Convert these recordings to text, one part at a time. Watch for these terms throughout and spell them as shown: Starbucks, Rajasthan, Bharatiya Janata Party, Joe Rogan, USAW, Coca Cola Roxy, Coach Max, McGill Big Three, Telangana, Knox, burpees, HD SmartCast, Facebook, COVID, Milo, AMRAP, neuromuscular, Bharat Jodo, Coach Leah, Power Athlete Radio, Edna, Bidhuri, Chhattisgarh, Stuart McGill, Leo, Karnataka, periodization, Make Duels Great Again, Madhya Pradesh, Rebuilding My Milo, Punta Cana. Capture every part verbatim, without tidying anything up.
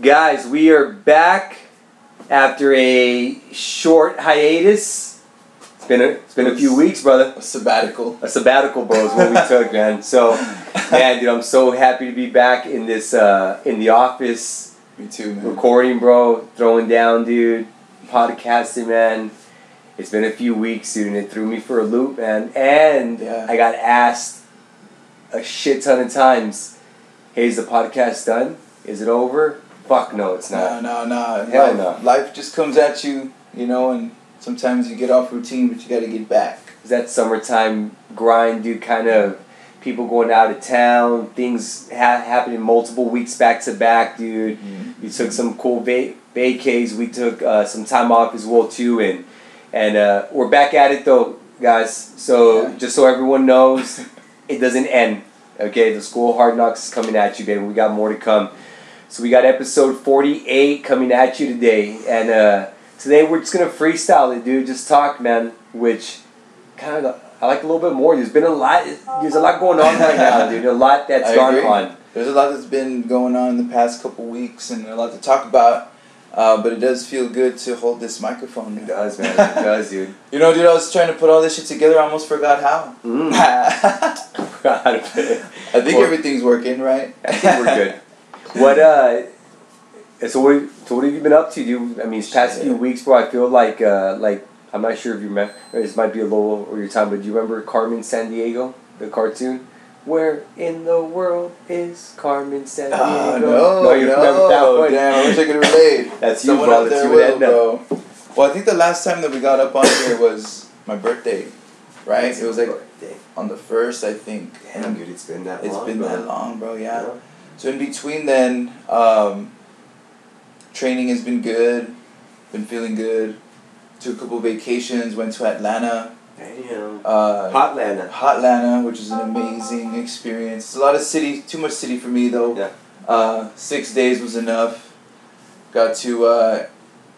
Guys, we are back after a short hiatus. It's been a, it's been a few weeks, brother. A sabbatical. A sabbatical, bro, is what we took, man. So, man, dude, I'm so happy to be back in this, uh, in the office. Me too, man. Recording, bro. Throwing down, dude. Podcasting, man. It's been a few weeks, dude, and it threw me for a loop, man. And yeah. I got asked a shit ton of times, hey, is the podcast done? Is it over? Fuck no, it's not. No, no, no. Hell no. Life just comes at you, you know, and sometimes you get off routine, but you got to get back. It's that summertime grind, dude, kind of people going out of town, things ha- happening multiple weeks back to back, dude. Mm-hmm. You took some cool va- vacays. We took uh, some time off as well, too, and, and uh, we're back at it, though, guys. So yeah. Just so everyone knows, it doesn't end, okay? The school Hard Knocks is coming at you, baby. We got more to come. So we got episode forty-eight coming at you today, and uh, today we're just going to freestyle it, dude, just talk, man, which kind of, I like a little bit more. There's been a lot, there's a lot going on right now, dude, a lot that's I gone agree. on. There's a lot that's been going on in the past couple weeks, and a lot to talk about, uh, but it does feel good to hold this microphone. It does, man, it does, dude. You know, dude, I was trying to put all this shit together, I almost forgot how. Mm. I forgot a bit. I think well, everything's working, right? I think we're good. What uh, so what, so what have you been up to, dude? I mean, these past few weeks, bro, I feel like, uh, like, I'm not sure if you remember, this might be a little over your time, but do you remember Carmen Sandiego, the cartoon? Where in the world is Carmen Sandiego? Oh, no, no, you no, remember that one. Damn, I wish I could relate. That's you, bro, that's you and Edna. Well, I think the last time that we got up on here was my birthday, right? That's it was like birthday. On the first, I think. Damn, dude, it's been that it's long, It's been bro. that long, bro, yeah. yeah. So in between then, um, training has been good, been feeling good, took a couple vacations, went to Atlanta. Damn. Uh, Hotlanta. Hotlanta, which is an amazing experience. It's a lot of city, too much city for me though. Yeah. Uh, six days was enough. Got to uh,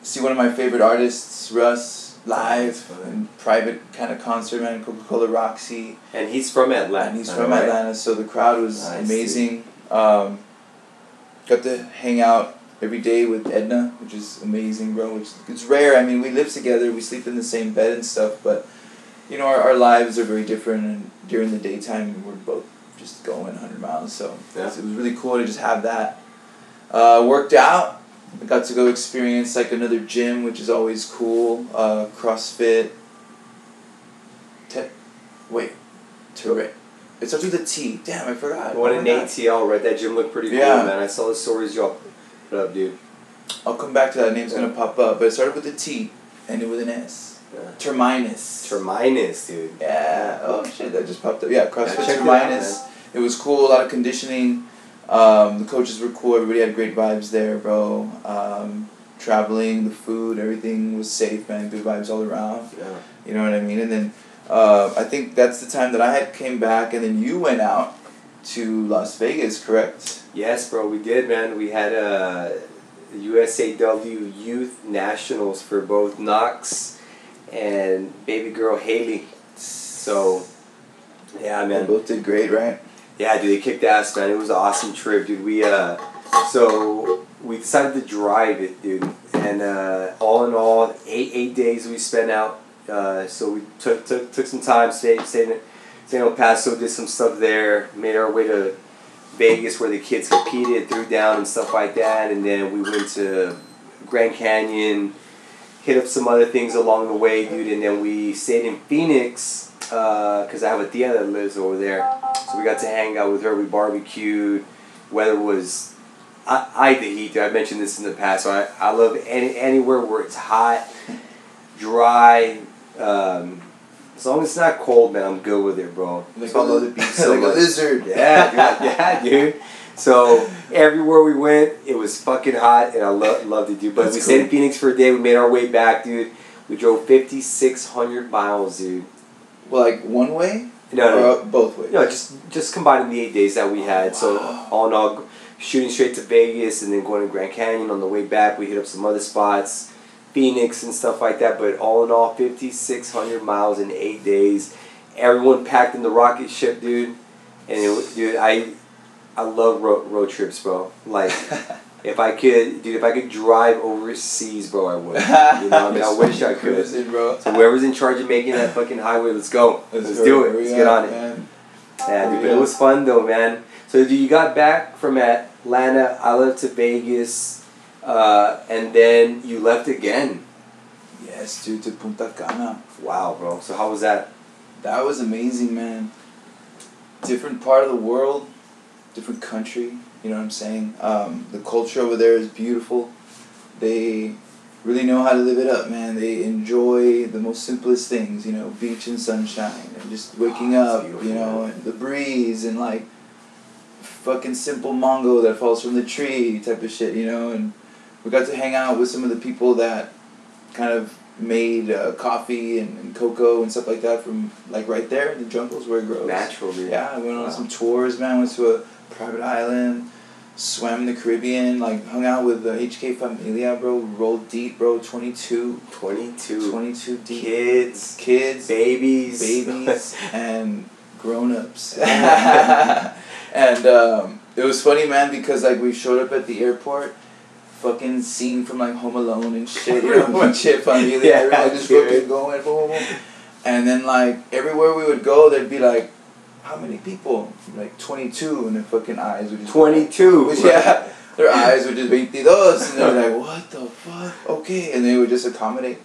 see one of my favorite artists, Russ. Live and private kind of concert, man. Coca Cola Roxy. And he's from Atlanta. And he's from right. Atlanta, so the crowd was nice, amazing. Dude. Um, got to hang out every day with Edna, which is amazing, bro. Which it's rare. I mean, we live together, we sleep in the same bed and stuff, but you know, our, our lives are very different. And during the daytime, we're both just going a hundred miles. So yeah. it was really cool to just have that. Uh, worked out. I got to go experience like another gym, which is always cool. Uh, CrossFit. Te- wait, Tourette. It starts with a T. Damn, I forgot. What oh, an A T L, right? That gym looked pretty cool, yeah. man. I saw the stories y'all put up, dude. I'll come back to that. Name's yeah. gonna pop up, but it started with a T, ended with an S. Yeah. Terminus. Terminus, dude. Yeah. Oh shit, that just popped up. Yeah, CrossFit yeah, Terminus. It, out, it was cool. A lot of conditioning. Um, the coaches were cool. Everybody had great vibes there, bro. Um, traveling, the food, everything was safe, man. Good vibes all around. Yeah. You know what I mean? And then uh, I think that's the time that I had came back, and then you went out to Las Vegas, correct? Yes, bro. We did, man. We had uh, U S A W Youth Nationals for both Knox and baby girl Haley. So, yeah, man. They both did great, right? Yeah, dude, they kicked ass, man. It was an awesome trip, dude. We, uh, so we decided to drive it, dude. And uh, all in all, eight eight days we spent out. Uh, so we took took took some time, stayed stayed in, stayed in El Paso, did some stuff there, made our way to Vegas where the kids competed, threw down and stuff like that. And then we went to Grand Canyon, hit up some other things along the way, dude. And then we stayed in Phoenix. Because uh, I have a tia that lives over there, so we got to hang out with her. We barbecued. Weather was, I I hate the heat. Dude. I've mentioned this in the past. So I, I love any anywhere where it's hot, dry. Um, as long as it's not cold, man, I'm good with it, bro. Like so a, I love the beach so like much. a lizard. Yeah, dude, yeah, dude. So everywhere we went, it was fucking hot, and I lo- loved it, dude. But That's we cool. stayed in Phoenix for a day. We made our way back, dude. We drove fifty six hundred miles, dude. Well, like one way? No, no. Both ways? No, just just combining the eight days that we had. Wow. So all in all, shooting straight to Vegas and then going to Grand Canyon. On the way back, we hit up some other spots, Phoenix and stuff like that. But all in all, fifty-six hundred miles in eight days. Everyone packed in the rocket ship, dude. And it, dude, I I love road road trips, bro. Like If I could, dude, if I could drive overseas, bro, I would. You know, I mean, I wish I could. So whoever's in charge of making that fucking highway, let's go. Let's, let's do it. Let's get on it. Man. Yeah, dude, but it was fun though, man. So, dude, you got back from Atlanta, I left to Vegas, uh, and then you left again. Yes, dude, to Punta Cana. Wow, bro. So how was that? That was amazing, man. Different part of the world, different country. You know what I'm saying? Um, the culture over there is beautiful. They really know how to live it up, man. They enjoy the most simplest things, you know, beach and sunshine and just waking oh, up, you know, and the breeze and like fucking simple mango that falls from the tree type of shit, you know. And we got to hang out with some of the people that kind of made uh, coffee and, and cocoa and stuff like that from like right there in the jungles where it grows. Natural, dude. Yeah, I went on wow. some tours, man. Went to a private island, swam in the Caribbean, like hung out with the H K Familia, bro. Rolled deep, bro. twenty-two, twenty-two, twenty-two deep. Kids, kids, babies, babies, and grown-ups. And um, it was funny, man, because like we showed up at the airport, fucking scene from like Home Alone and shit. You know, H K Familia, yeah, everyone just fucking going, boom, boom, boom. And then like everywhere we would go, there'd be like, how many people? Like twenty-two, and their fucking eyes would just... twenty-two? Right. Yeah, their eyes would just twenty-two, and they were like, what the fuck? Okay, and they would just accommodate.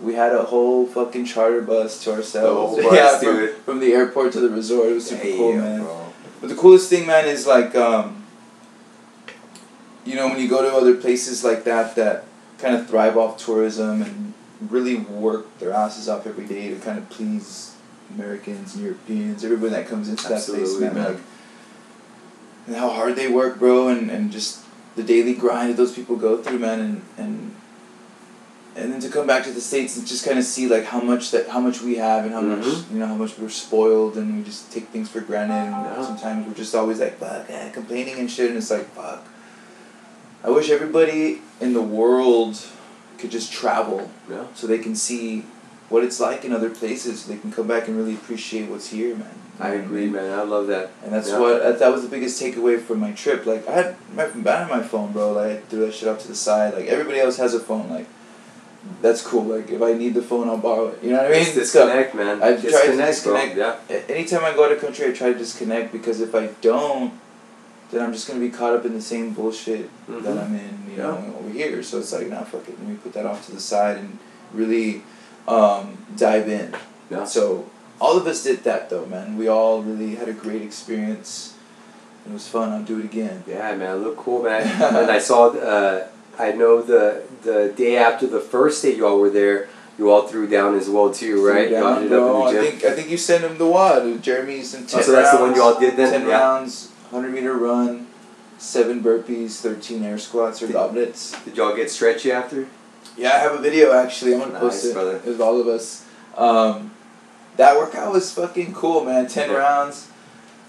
We had a whole fucking charter bus to ourselves. The whole bus, yeah, dude. From, from the airport to the resort. It was super Damn, cool, man. Bro. But the coolest thing, man, is like, um, you know, when you go to other places like that that kind of thrive off tourism and really work their asses off every day to kind of please Americans and Europeans, everybody that comes into that Absolutely, place, man, man. Like, and how hard they work, bro, and, and just the daily grind that those people go through, man, and, and and then to come back to the States and just kind of see like how much that how much we have and how mm-hmm. much you know how much we're spoiled and we just take things for granted and yeah. sometimes we're just always like fuck eh, complaining and shit, and it's like fuck. I wish everybody in the world could just travel, yeah. so they can see what it's like in other places. They can come back and really appreciate what's here, man. You I agree, I mean? Man. I love that. And that's yeah. what that was the biggest takeaway from my trip. Like, I had my bad on my phone, bro. Like, I threw that shit off to the side. Like, everybody else has a phone. Like, that's cool. Like, if I need the phone, I'll borrow it. You know what I mean? Just disconnect, so, man. I try to disconnect. Yeah. Anytime I go out of country, I try to disconnect, because if I don't, then I'm just going to be caught up in the same bullshit mm-hmm. that I'm in, you yeah. know, over here. So it's like, nah, fuck it. Let me put that off to the side and really... Um, dive in. Yeah. So all of us did that though, man. We all really had a great experience. It was fun. I'll do it again. Yeah, man. It looked cool, man. And I saw, uh, I know the the day after the first day you all were there, you all threw down as well too, right? Threw down, bro. I think I think you sent him the wad. Jeremy sent ten rounds. Oh, so that's the one you all did then? Ten yeah. rounds, hundred meter run, seven burpees, thirteen air squats or did, goblets. Did y'all get stretchy after? Yeah, I have a video actually. I'm gonna nice, post it. Brother. It was all of us. Um, that workout was fucking cool, man. Ten yeah. rounds.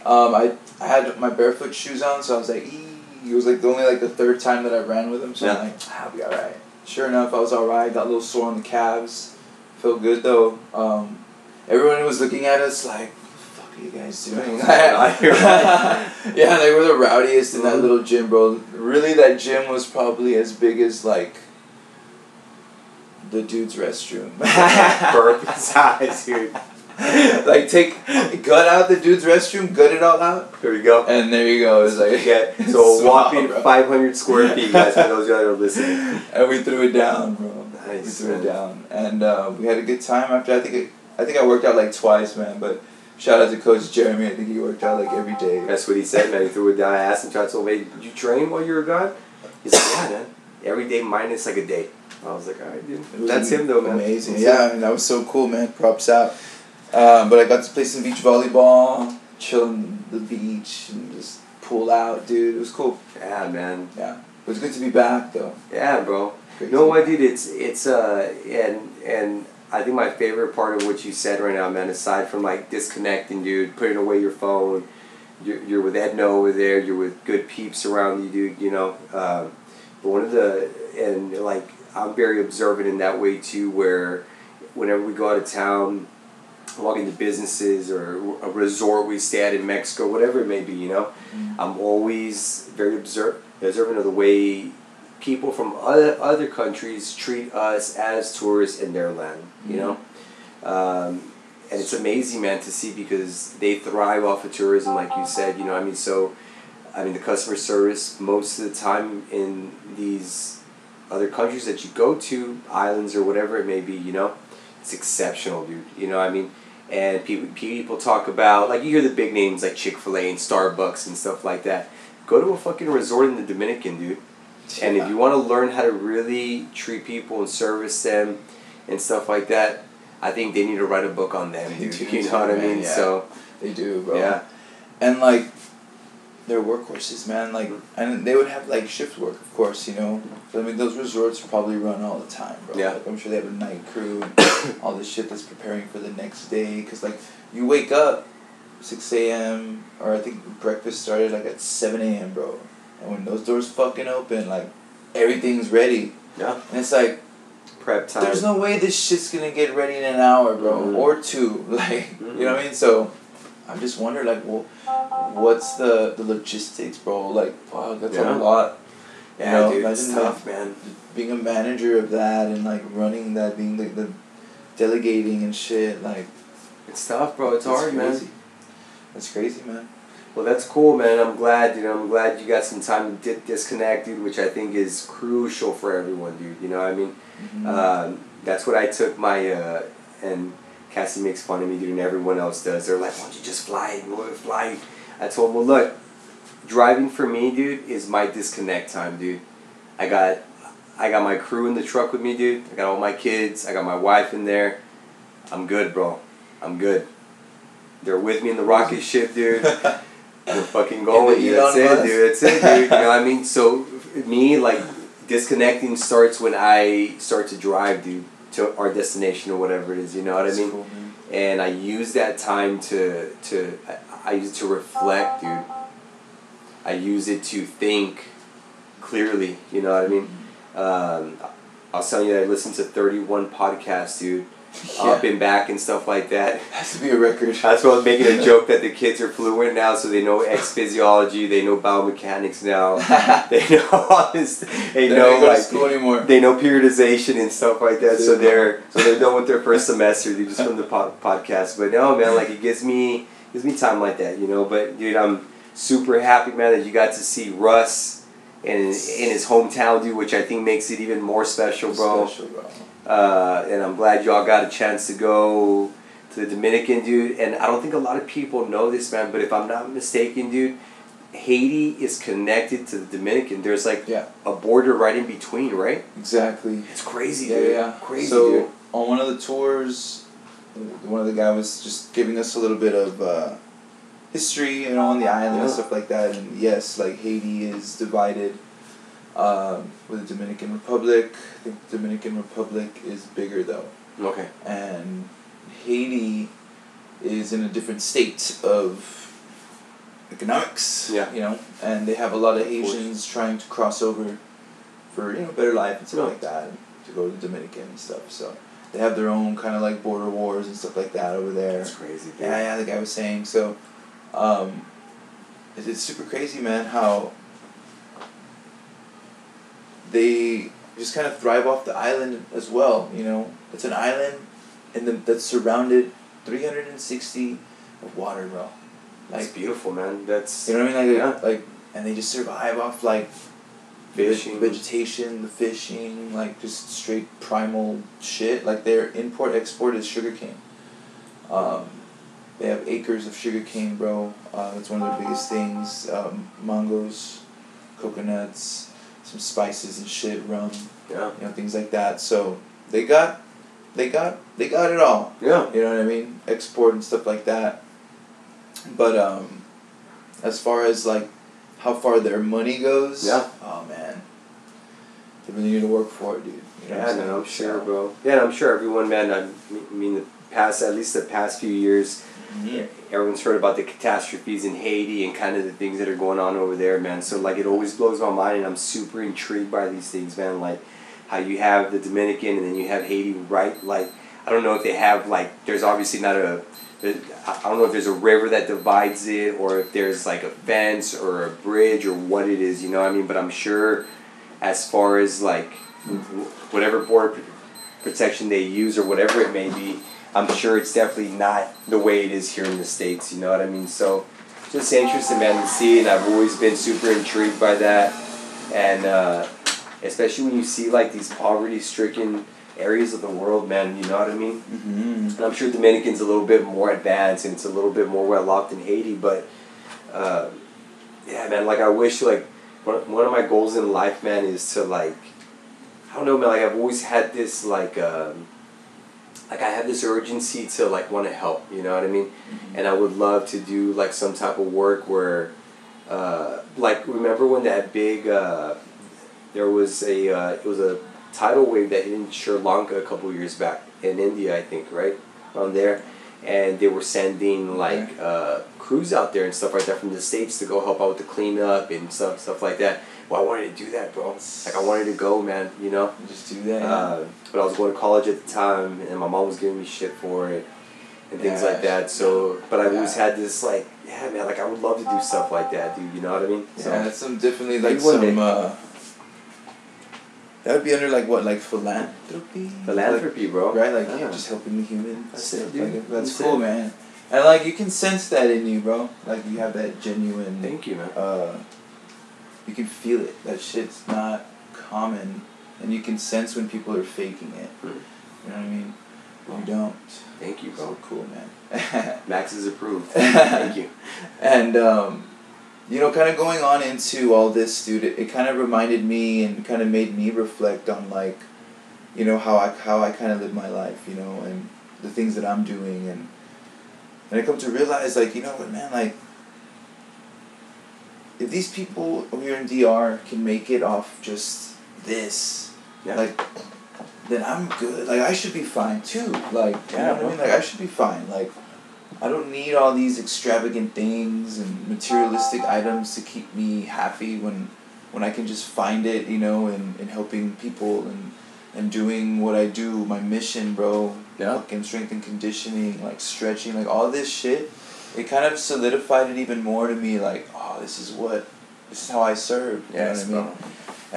Um, I I had my barefoot shoes on, so I was like, ee. It was like only like the third time that I ran with them, so yeah. I'm like, I'll be all right. Sure enough, I was all right. Got a little sore on the calves. Felt good though. Um, everyone was looking at us like, what the fuck are you guys doing? Yeah, they were the rowdiest in that little gym, bro. Really, that gym was probably as big as like the dude's restroom. Burp size, dude. Like, take, gut out the dude's restroom, gut it all out. There you go. And there you go. It's like, yeah. So a whopping bro. five hundred square feet, guys, for those guys that are listening. And we threw it down, bro. Nice. We threw it down. And uh, we had a good time after. I think it, I think I worked out like twice, man, but shout out to Coach Jeremy. I think he worked out like every day. That's what he said, man. He threw it down. I asked him, tried to tell him, did you train while you were gone? He's like, yeah, man. Every day minus like a day. I was like, all right, dude. That's him, though, man. Amazing. Yeah, I mean, that was so cool, man. Props out. Um, but I got to play some beach volleyball, chill on the beach, and just pull out, dude. It was cool. Yeah, man. Yeah. It was good to be back, though. Yeah, bro. Crazy. No, what, dude, it's, it's, uh, and, and I think my favorite part of what you said right now, man, aside from, like, disconnecting, dude, putting away your phone, you're, you're with Edna over there, you're with good peeps around you, dude, you know. Uh, but one of the, and, like, I'm very observant in that way too, where whenever we go out of town, walk into businesses or a resort we stay at in Mexico, whatever it may be, you know, mm-hmm. I'm always very observant Does everyone know the way people from other other countries treat us as tourists in their land? You mm-hmm. know, um, and it's amazing, man, to see, because they thrive off of tourism, like you said. You know, I mean, so I mean, the customer service most of the time in these other countries that you go to, islands or whatever it may be, you know, it's exceptional, dude. You know, I mean. And people people talk about, like, you hear the big names like Chick-fil-A and Starbucks and stuff like that. Go to a fucking resort in the Dominican, dude. Yeah. And if you want to learn how to really treat people and service them and stuff like that, I think they need to write a book on them, dude. You know what I mean? Yeah. So they do, bro. Yeah. And like their workhorses, man. Like, and they would have like shift work, of course. You know, I mean, those resorts probably run all the time, bro. Yeah. Like, I'm sure they have a night crew, and all this shit that's preparing for the next day. Cause like you wake up, six a m or I think breakfast started like at seven a m, bro. And when those doors fucking open, like everything's ready. Yeah. And it's like prep time. There's no way this shit's gonna get ready in an hour, bro, mm-hmm. or two. Like, mm-hmm. you know what I mean? So, I just wonder, like, well, what's the, the logistics, bro? Like, fuck, that's yeah. a lot. You yeah, know, dude, it's tough, like, man. Being a manager of that and, like, running that, being, like, the delegating and shit, like. It's tough, bro. It's hard, crazy. man. That's crazy, man. Well, that's cool, man. I'm glad, you know, I'm glad you got some time to di- disconnect, dude, which I think is crucial for everyone, dude. You know what I mean? Mm-hmm. Uh, that's what I took my, uh, and... Cassie makes fun of me, dude, and everyone else does. They're like, why don't you just fly? Fly. I told him, well, look, driving for me, dude, is my disconnect time, dude. I got I got my crew in the truck with me, dude. I got all my kids. I got my wife in there. I'm good, bro. I'm good. They're with me in the rocket ship, dude. We're fucking going. Dude. That's it, dude. That's it, dude. You know what I mean? So, me, like, disconnecting starts when I start to drive, dude. To our destination or whatever it is, you know what I mean? Cool, and I use that time to to I, I use it to reflect, dude. I use it to think clearly, you know what I mean? Um, I was telling you that I listened to thirty-one podcasts, dude, yeah. up and back and stuff like that. Has to be a record. That's why I was making a joke that the kids are fluent now, so they know ex-physiology, they know biomechanics now, they know all this, they, they know like school anymore. They know periodization and stuff like that. So they're so they're done with their first semester, dude, just from the po- podcast. But no, man, like it gives me gives me time like that, you know. But dude, I'm super happy, man, that you got to see Russ in in his hometown, dude, which I think makes it even more special, bro. Special, bro. Uh, and I'm glad y'all got a chance to go to the Dominican, dude. And I don't think a lot of people know this, man, but if I'm not mistaken, dude, Haiti is connected to the Dominican. There's like yeah. a border right in between, right? Exactly. It's crazy, yeah, dude. Yeah. Crazy, so, dude. On one of the tours, one of the guys was just giving us a little bit of uh, history, you know, on the island yeah. and stuff like that. And yes, like Haiti is divided. Um, with the Dominican Republic. I think the Dominican Republic is bigger though. Okay. And Haiti is in a different state of economics. Yeah. You know, and they have a lot of Haitians trying to cross over for, you know, better life and stuff yeah. like that, and to go to the Dominican and stuff. So they have their own kind of like border wars and stuff like that over there. That's crazy, dude. Yeah, yeah, like I was saying. So, um, it's, it's super crazy, man, how they just kind of thrive off the island as well, you know. It's an island and the, that's surrounded three hundred sixty of water, bro. Like, that's beautiful, man. That's... You know what I mean? Like, yeah. like and they just survive off, like, fishing, the vegetation, the fishing, like, just straight primal shit. Like, their import-export is sugarcane. Um, they have acres of sugarcane, bro. Uh, that's one of their biggest things. Um, mangoes, coconuts... Some spices and shit, rum, yeah, you know, things like that. So they got, they got, they got it all. Yeah, you know what I mean. Export and stuff like that. But um, as far as like how far their money goes, yeah. Oh man, they really need to work for it, dude. You know yeah, what I'm, no, I'm sure, so. bro. Yeah, I'm sure everyone, man. I mean, the past, at least the past few years, mm-hmm. everyone's heard about the catastrophes in Haiti and kind of the things that are going on over there, man. So, like, it always blows my mind, and I'm super intrigued by these things, man. Like, how you have the Dominican and then you have Haiti, right? Like, I don't know if they have, like, there's obviously not a, I don't know if there's a river that divides it, or if there's, like, a fence or a bridge or what it is, you know what I mean? But I'm sure as far as, like, whatever border protection they use or whatever it may be, I'm sure it's definitely not the way it is here in the States, you know what I mean? So just interesting, man, to see, and I've always been super intrigued by that. And uh, especially when you see, like, these poverty-stricken areas of the world, man, you know what I mean? Mm-hmm. And I'm sure Dominican's a little bit more advanced, and it's a little bit more well-off than Haiti, but, uh, yeah, man, like, I wish, like, one of my goals in life, man, is to, like, I don't know, man, like, I've always had this, like, um, like, I have this urgency to, like, want to help, you know what I mean? Mm-hmm. And I would love to do, like, some type of work where, uh, like, remember when that big, uh, there was a, uh, it was a tidal wave that hit in Sri Lanka a couple of years back, in India, I think, right? Around there. And they were sending, like, yeah. uh, crews out there and stuff like that from the States to go help out with the cleanup and stuff stuff like that. Well, I wanted to do that, bro. Like, I wanted to go, man, you know? Just do that. Uh, but I was going to college at the time, and my mom was giving me shit for it and things yeah. like that. So, but I yeah. always had this, like, yeah, man, like, I would love to do stuff like that, dude. You know what I mean? So, yeah, that's some definitely, like, some... Uh, that would be under, like, what, like, philanthropy? Philanthropy, like, bro. Right? Like, yeah, just helping the human. That's, that's it, dude. Like, that's cool, it. man. And, like, you can sense that in you, bro. Like, you have that genuine... Thank you, man. Uh, you can feel it. That shit's not common. And you can sense when people are faking it. Mm. You know what I mean? Well, you don't. Thank you, bro. So cool, man. Max is approved. Thank you. And, um... you know, kind of going on into all this, dude, it, it kind of reminded me and kind of made me reflect on, like, you know, how I how I kind of live my life, you know, and the things that I'm doing. And and I come to realize, like, you know what, man, like, if these people here in D R can make it off just this, yeah. like, then I'm good. Like, I should be fine, too. Like, you yeah, know what I mean? Like, I should be fine. Like, I don't need all these extravagant things and materialistic items to keep me happy when when I can just find it, you know, and, and helping people and, and doing what I do, my mission, bro. Yeah. Fucking strength and conditioning, like stretching, like all this shit. It kind of solidified it even more to me, like, oh, this is what, this is how I serve. You yes, know what I mean? Bro.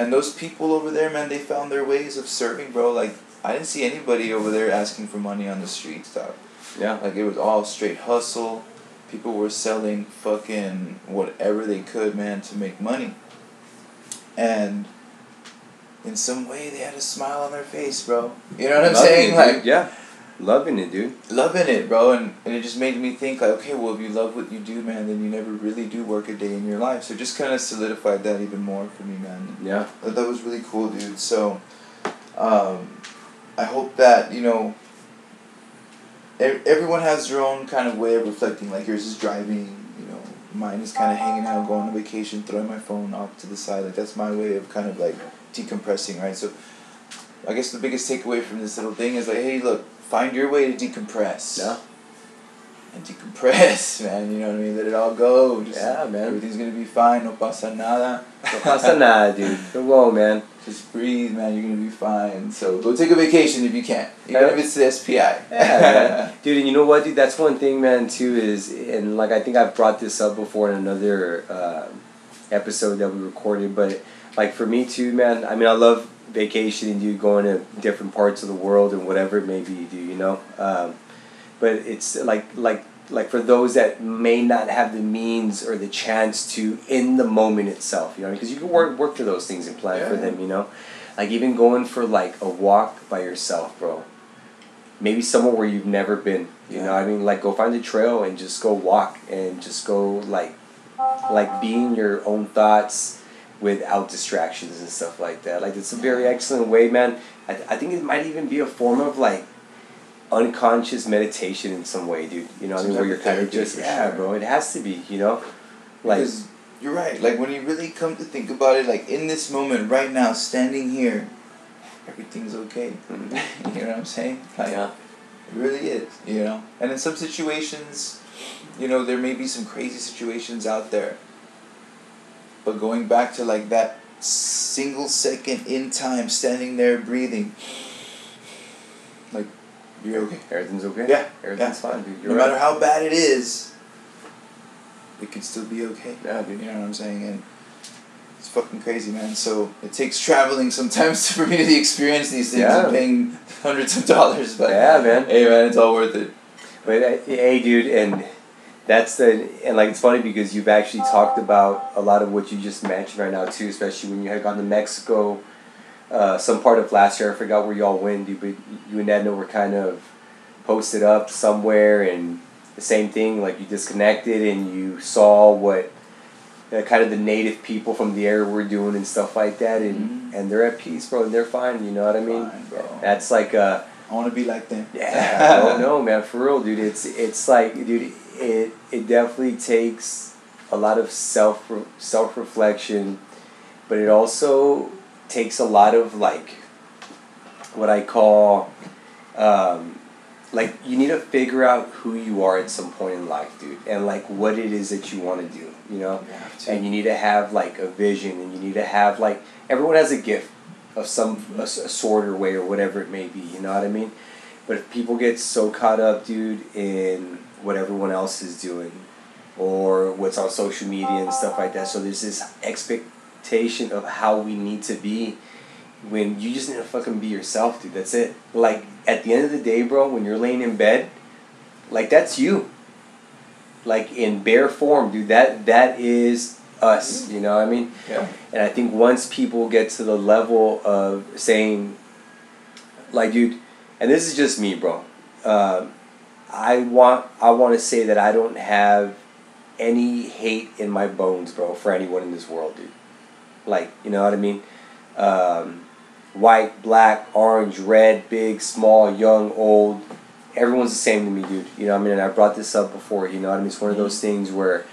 And those people over there, man, they found their ways of serving, bro. Like, I didn't see anybody over there asking for money on the streets, dog. Yeah. Like, it was all straight hustle. People were selling fucking whatever they could, man, to make money. And in some way, they had a smile on their face, bro. You know what I'm loving saying? It, like, yeah. Loving it, dude. Loving it, bro. And, and it just made me think, like, okay, well, if you love what you do, man, then you never really do work a day in your life. So it just kind of solidified that even more for me, man. Yeah. But that was really cool, dude. So um, I hope that, you know... Everyone has their own kind of way of reflecting. Like, yours is driving, you know. Mine is kind of hanging out, going on vacation, throwing my phone off to the side. Like, that's my way of kind of, like, decompressing, right? So, I guess the biggest takeaway from this little thing is, like, hey, look, find your way to decompress. Yeah. And decompress, man. You know what I mean? Let it all go. Just, yeah, man. Everything's going to be fine. No pasa nada. No pasa nada, dude. Come on, man. Just breathe, man. You're going to be fine. So go take a vacation if you can. Even if it's the S P I. Yeah, man. Dude, and you know what, dude? That's one thing, man, too, is, and, like, I think I've brought this up before in another uh, episode that we recorded, but, like, for me, too, man, I mean, I love vacationing, dude, going to different parts of the world and whatever it may be, dude, you know? Um, but it's, like, like, like, for those that may not have the means or the chance to in the moment itself, you know, because you can work work for those things and plan yeah. for them, you know, like even going for like a walk by yourself, bro, maybe somewhere where you've never been, you yeah. know what I mean? Like, go find a trail and just go walk and just go like, like being your own thoughts without distractions and stuff like that. Like, it's a very excellent way, man. I, th- I think it might even be a form of like, unconscious meditation in some way, dude. You know what I mean? Where you're kind of just, yeah, bro, it has to be, you know? Like, because you're right. Like, when you really come to think about it, like, in this moment, right now, standing here, everything's okay. Mm-hmm. You know what I'm saying? Like, yeah. It really is, you know? And in some situations, you know, there may be some crazy situations out there. But going back to, like, that single second in time, standing there, breathing, like, you're okay. Everything's okay. Yeah. Everything's yeah. fine, dude. You're no right. matter how bad it is, it could still be okay. Yeah, dude. You know what I'm saying? And it's fucking crazy, man. So it takes traveling sometimes for me to experience these things yeah. and paying hundreds of dollars. But yeah, man. Hey, man, it's all worth it. But uh, hey, dude, and that's the and like it's funny because you've actually talked about a lot of what you just mentioned right now too, especially when you had gone to Mexico. Uh, some part of last year, I forgot where y'all went, dude, but you and Edna were kind of posted up somewhere, and the same thing, like you disconnected and you saw what uh, kind of the native people from the area were doing and stuff like that, and, mm-hmm. and they're at peace, bro, and they're fine, you know what I mean? Fine, that's like a... I want to be like them. Yeah, I don't know, man, for real, dude. It's it's like, dude, it it definitely takes a lot of self self-reflection, but it also... takes a lot of like what I call um, like you need to figure out who you are at some point in life, dude, and like what it is that you want to do, you know, you and you need to have like a vision, and you need to have like everyone has a gift of some a, a sort or way or whatever it may be, you know what I mean? But if people get so caught up, dude, in what everyone else is doing or what's on social media and stuff like that, so there's this expectation of how we need to be, when you just need to fucking be yourself, dude. That's it. Like at the end of the day, bro, when you're laying in bed, like that's you, like in bare form, dude. That that is us, you know what I mean? Yeah. And I think once people get to the level of saying like, dude, and this is just me, bro, um, I want I want to say that I don't have any hate in my bones, bro, for anyone in this world, dude. Like, you know what I mean? Um, white, black, orange, red, big, small, young, old. Everyone's the same to me, dude. You know what I mean? And I brought this up before, you know what I mean? It's one of those things where,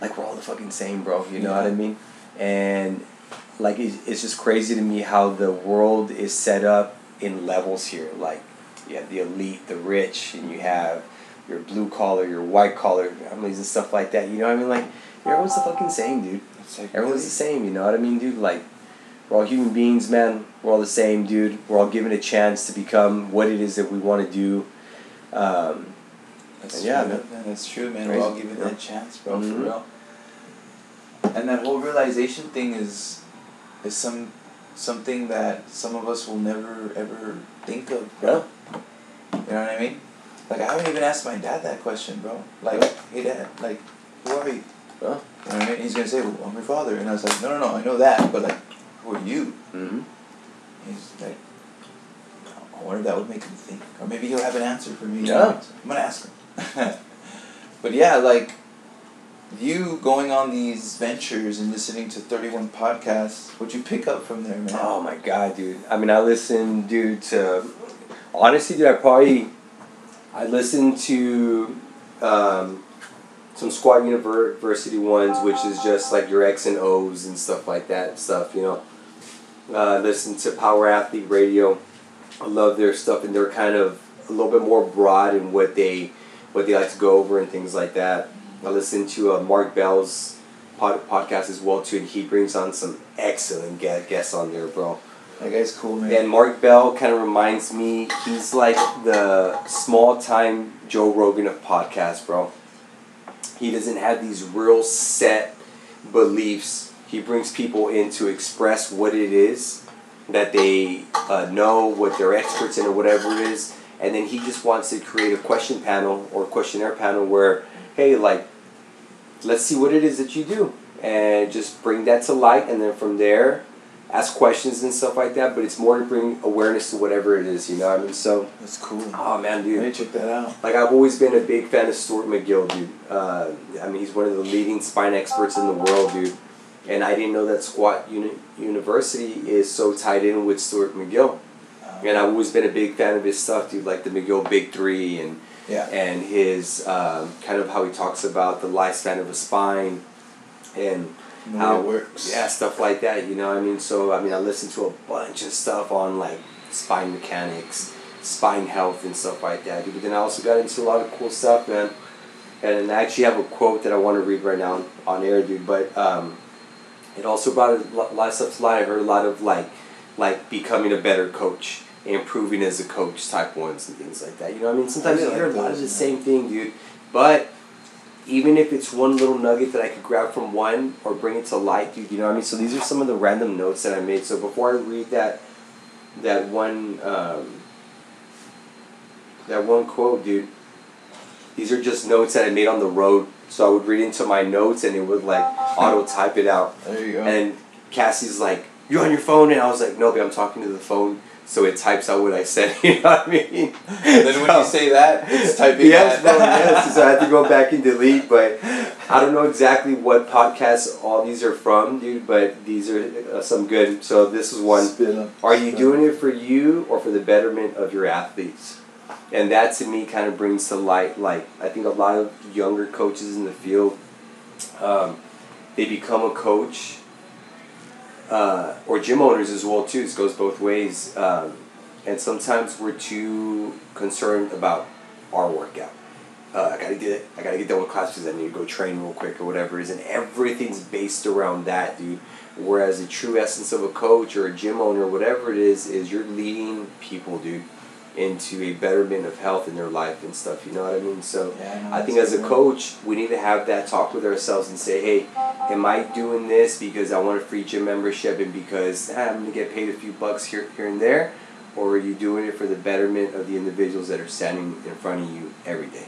like, we're all the fucking same, bro. You know yeah. what I mean? And, like, it's, it's just crazy to me how the world is set up in levels here. Like, you have the elite, the rich, and you have your blue collar, your white collar families and stuff like that. You know what I mean? Like, everyone's the fucking same, dude. Like, everyone's the same, you know what I mean, dude? Like, we're all human beings, man. We're all the same, dude. We're all given a chance to become what it is that we want to do. Um, that's yeah, true, man. man. That's true, man. Crazy. We're all given yeah. that chance, bro, mm-hmm. for real. And that whole realization thing is, is some, something that some of us will never ever think of, bro. Yeah. You know what I mean? Like, I haven't even asked my dad that question, bro. Like, hey, Dad, like, who are you? Huh? You know what I mean? He's going to say, well, I'm your father. And I was like, no, no, no, I know that, but like, who are you? Mm-hmm. He's like, I wonder if that would make him think. Or maybe he'll have an answer for me. Yeah. I'm going to ask him. But yeah, like, you going on these ventures and listening to thirty-one podcasts, what'd you pick up from there, man? Oh, my God, dude. I mean, I listened, dude, to... Honestly, dude, I probably... I listened to... Um, some Squat University ones, which is just like your X and O's and stuff like that stuff, you know. Uh, listen to Power Athlete Radio. I love their stuff, and they're kind of a little bit more broad in what they what they like to go over and things like that. I listen to uh, Mark Bell's pod- podcast as well too, and he brings on some excellent guests on there, bro. That guy's cool, man. And Mark Bell kind of reminds me, he's like the small time Joe Rogan of podcasts, bro. He doesn't have these real set beliefs. He brings people in to express what it is that they uh, know, what they're experts in or whatever it is. And then he just wants to create a question panel or questionnaire panel where, hey, like, let's see what it is that you do. And just bring that to light. And then from there, ask questions and stuff like that. But it's more to bring awareness to whatever it is, you know what I mean? So that's cool. Oh, man, dude. Let me check that out. Like, I've always been a big fan of Stuart McGill, dude. Uh, I mean, he's one of the leading spine experts in the world, dude. And I didn't know that Squat Uni- University is so tied in with Stuart McGill. Um, and I've always been a big fan of his stuff, dude, like the McGill Big Three and yeah. and his um, kind of how he talks about the lifespan of a spine and how it works. Yeah, stuff like that, you know what I mean? So, I mean, I listened to a bunch of stuff on, like, spine mechanics, spine health, and stuff like that. But then I also got into a lot of cool stuff, man. And I actually have a quote that I want to read right now on air, dude. But um, it also brought a lot of stuff to light. I heard a lot of, like, like becoming a better coach. improving as a coach type ones and things like that. You know what I mean? Sometimes you hear a lot of the same thing, dude. But even if it's one little nugget that I could grab from one or bring it to light, dude, you know what I mean? So these are some of the random notes that I made. So before I read that that one um, that one quote, dude, these are just notes that I made on the road. So I would read into my notes and it would like auto-type it out. There you go. And Cassie's like, "You're on your phone?" And I was like, "No, but I'm talking to the phone." So it types out what I said, you know what I mean? And then so, when you say that, it's typing yes, that. Bro, yes, so I have to go back and delete, but I don't know exactly what podcasts all these are from, dude, but these are uh, some good. So this is one. Are you doing it for you or for the betterment of your athletes? And that to me kind of brings to light, like, I think a lot of younger coaches in the field, um, they become a coach. Uh, or gym owners as well too. This goes both ways, um, and sometimes we're too concerned about our workout. Uh, I gotta get I gotta get done with class because I need to go train real quick or whatever it is, and everything's based around that, dude. Whereas the true essence of a coach or a gym owner, whatever it is, is you're leading people, dude, into a betterment of health in their life and stuff. You know what I mean? So yeah, I, I think as a coach, we need to have that talk with ourselves and say, hey, am I doing this because I want a free gym membership and because ah, I'm going to get paid a few bucks here, here and there? Or are you doing it for the betterment of the individuals that are standing in front of you every day?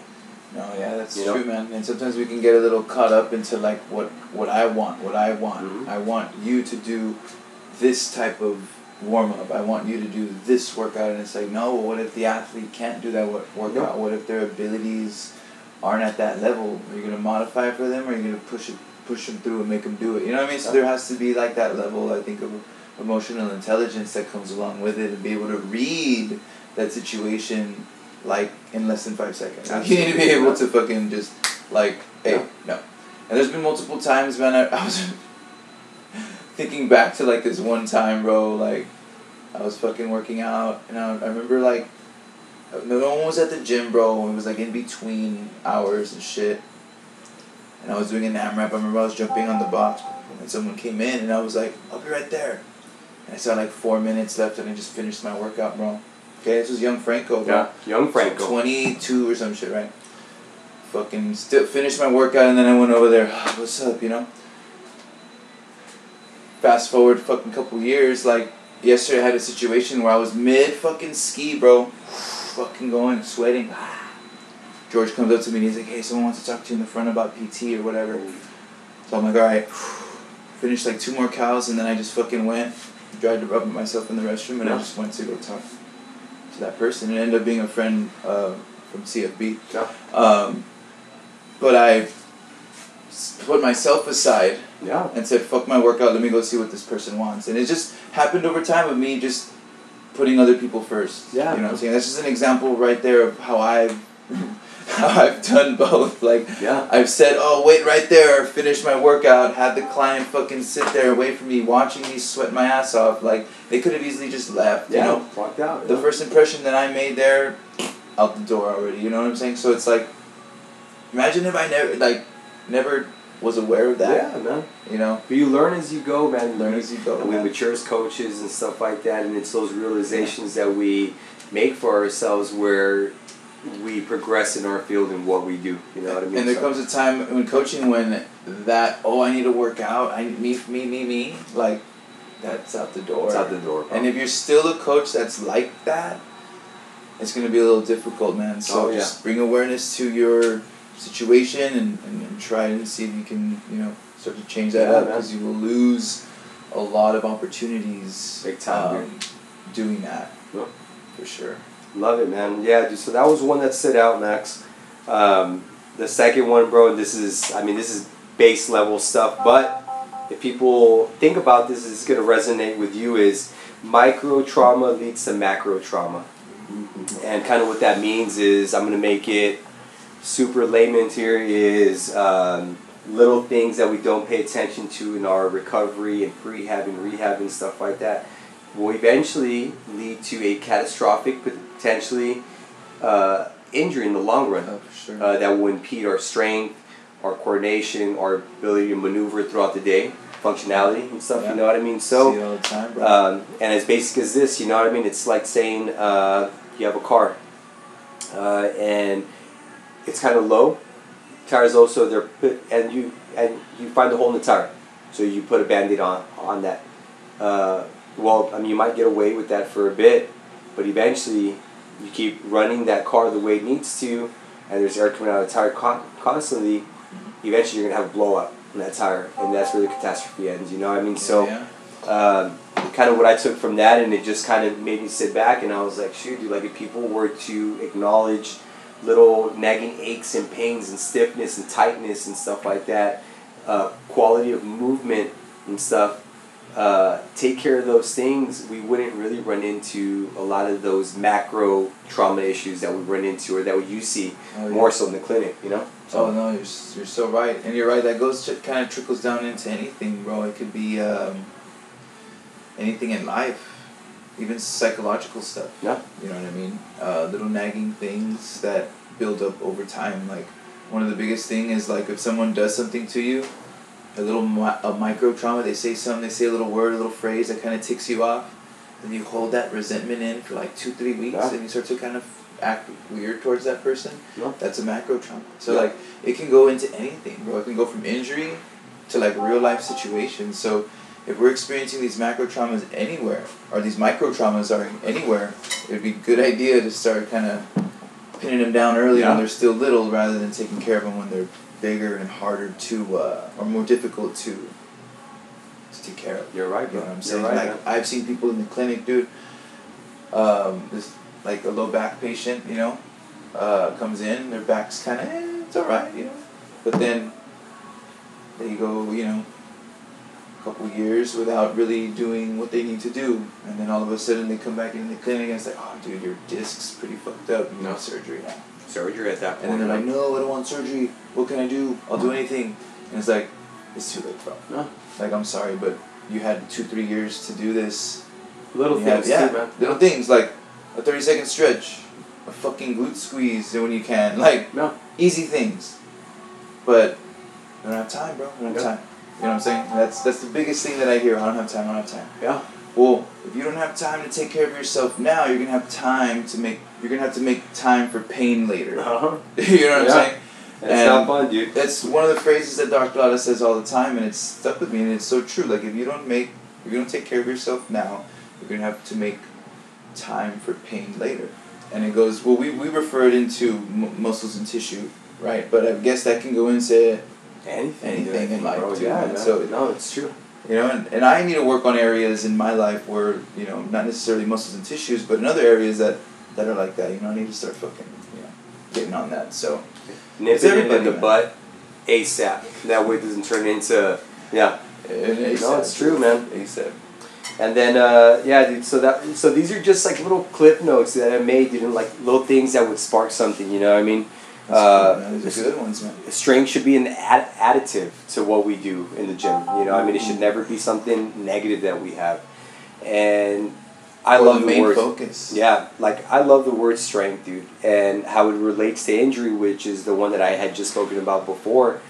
No, yeah, that's you know? true, man. And sometimes we can get a little caught up into like what, what I want, what I want. Mm-hmm. I want you to do this type of warm up. I want you to do this workout, and it's like, no. What if the athlete can't do that workout? Nope. What if their abilities aren't at that level? Are you gonna modify it for them, or are you gonna push it, push them through and make them do it? You know what I mean? So there has to be like that level, I think, of emotional intelligence that comes along with it, and be able to read that situation like in less than five seconds. Absolutely. You need to be able to fucking just like, hey, no. no. And there's been multiple times, man. I, I was. Thinking back to, like, this one time, bro, like, I was fucking working out, and I, I remember, like, no one was at the gym, bro, and it was, like, in between hours and shit, and I was doing an AMRAP. I remember I was jumping on the box, and someone came in, and I was like, I'll be right there, and I saw, like, four minutes left, and I just finished my workout, bro. Okay, this was young Franco, bro. Yeah, young Franco. So twenty-two or some shit, right? Fucking still finished my workout, and then I went over there, what's up, you know? Fast forward fucking couple years, like, yesterday I had a situation where I was mid-fucking ski, bro, fucking going, sweating. George comes up to me and he's like, hey, someone wants to talk to you in the front about P T or whatever. So I'm like, all right, finished like two more cows, and then I just fucking went, tried to rub myself in the restroom, and yeah. I just went to go talk to that person. It ended up being a friend uh, from C F B. Yeah. Um, but I put myself aside. Yeah. And said, fuck my workout, let me go see what this person wants. And it just happened over time of me just putting other people first. Yeah. You know what I'm saying? That's just an example right there of how I've how I've done both. Like, yeah. I've said, oh, wait right there, finish my workout, had the client fucking sit there away from me, watching me sweat my ass off. Like, they could have easily just left. Yeah, you know? Walked out. The yeah. first impression that I made there, out the door already, you know what I'm saying? So it's like, imagine if I never, like, never... was aware of that. Yeah, man. You know? But you learn as you go, man. You learn as you go. And we mature as coaches and stuff like that, and it's those realizations yeah. that we make for ourselves where we progress in our field and what we do. You know what I mean? And there so, comes a time when coaching when that, oh, I need to work out, I me, me, me, me, like, that's out the door. It's out the door. Probably. And if you're still a coach that's like that, it's going to be a little difficult, man. So oh, yeah. just bring awareness to your situation and, and, and try and see if you can, you know, start to change that yeah, up, because you will lose a lot of opportunities big time um, doing that. Yep. For sure. Love it, man. Yeah, dude, so that was one that stood out, Max. Um, the second one, bro, this is, I mean, this is base level stuff, but if people think about this, it's going to resonate with you, is micro trauma leads to macro trauma. Mm-hmm. And kind of what that means is, I'm going to make it super layman here, is um, little things that we don't pay attention to in our recovery and prehab and rehab and stuff like that will eventually lead to a catastrophic, potentially, uh, injury in the long run. Oh, sure. uh, that will impede our strength, our coordination, our ability to maneuver throughout the day. functionality and stuff, yeah. you know what I mean? So, see it all the time, bro. Um, and as basic as this, you know what I mean? It's like saying uh, you have a car uh, and it's kind of low, tires low, so they're, and you, and you find a hole in the tire. So you put a Band-Aid on, on that. Uh, well, I mean, you might get away with that for a bit, but eventually you keep running that car the way it needs to, and there's air coming out of the tire con constantly, eventually you're going to have a blow up in that tire, and that's where the catastrophe ends, you know what I mean? So yeah, yeah. Um, kind of what I took from that, and it just kind of made me sit back, and I was like, shoot, dude, like if people were to acknowledge little nagging aches and pains and stiffness and tightness and stuff like that, uh, quality of movement and stuff, uh, take care of those things, we wouldn't really run into a lot of those macro trauma issues that we run into or that we you see oh, yeah. more so in the clinic, you know? So, oh, no, you're, you're so right. And you're right, that goes to, kind of trickles down into anything, bro. It could be um, anything in life, even psychological stuff. Yeah. You know what I mean? Uh, little nagging things that build up over time. Like, one of the biggest thing is, like, if someone does something to you, a little a micro trauma, they say something, they say a little word, a little phrase that kind of ticks you off, and you hold that resentment in for like two, three weeks, yeah. and you start to kind of act weird towards that person. Yeah. That's a macro trauma. So yeah. like it can go into anything, bro. It can go from injury to like real life situations. So if we're experiencing these macro traumas anywhere, or these micro traumas are anywhere, it'd be a good idea to start kind of pinning them down early yeah. when they're still little, rather than taking care of them when they're bigger and harder to, uh, or more difficult to, to take care of. You're right, bro. You know what I'm saying? Right, like, man. I've seen people in the clinic, dude, um, this, like a low back patient, you know, uh, comes in, their back's kind of, eh, it's all right, you know, but then they go, you know, a couple years without really doing what they need to do, and then all of a sudden they come back in the clinic and it's like, oh, dude, your disc's pretty fucked up, you know, surgery now. Surgery at that point. And then they're like, no, I don't want surgery. What can I do? I'll do anything. And it's like, it's too late, bro. No. Like, I'm sorry, but you had two, three years to do this. Little things, have, yeah, too, man. Little things, like a thirty second stretch, a fucking glute squeeze when you can. Like, no. easy things. But I don't have time, bro. I don't have yeah. time. You know what I'm saying? That's, that's the biggest thing that I hear. I don't have time. I don't have time. Yeah. Well, if you don't have time to take care of yourself now, you're gonna have time to make. You're gonna have to make time for pain later. Uh-huh. You know what yeah. I'm saying? That's and not fun, dude. That's one of the phrases that Doctor Lada says all the time, and it's stuck with me, and it's so true. Like, if you don't make, if you don't take care of yourself now, you're gonna have to make time for pain later. And it goes well. We we refer it into m muscles and tissue, right? But I guess that can go into anything, anything, anything in life, bro, too. Yeah, yeah. So no, it's true. You know, and, and I need to work on areas in my life where, you know, not necessarily muscles and tissues, but in other areas that, that are like that. You know, I need to start fucking, you know, getting on that. So, nip it in the butt ASAP. That way it doesn't turn into, yeah. No, it's true, man. ASAP. And then, uh, yeah, dude, so that, so these are just like little clip notes that I made, dude, and like little things that would spark something, you know what I mean? Uh, cool, those are good ones, man. Strength should be an ad additive to what we do in the gym. You know, I mean, it should never be something negative that we have. And I well, love the, the word focus. Yeah, like I love the word strength, dude, and how it relates to injury, which is the one that I had just spoken about before.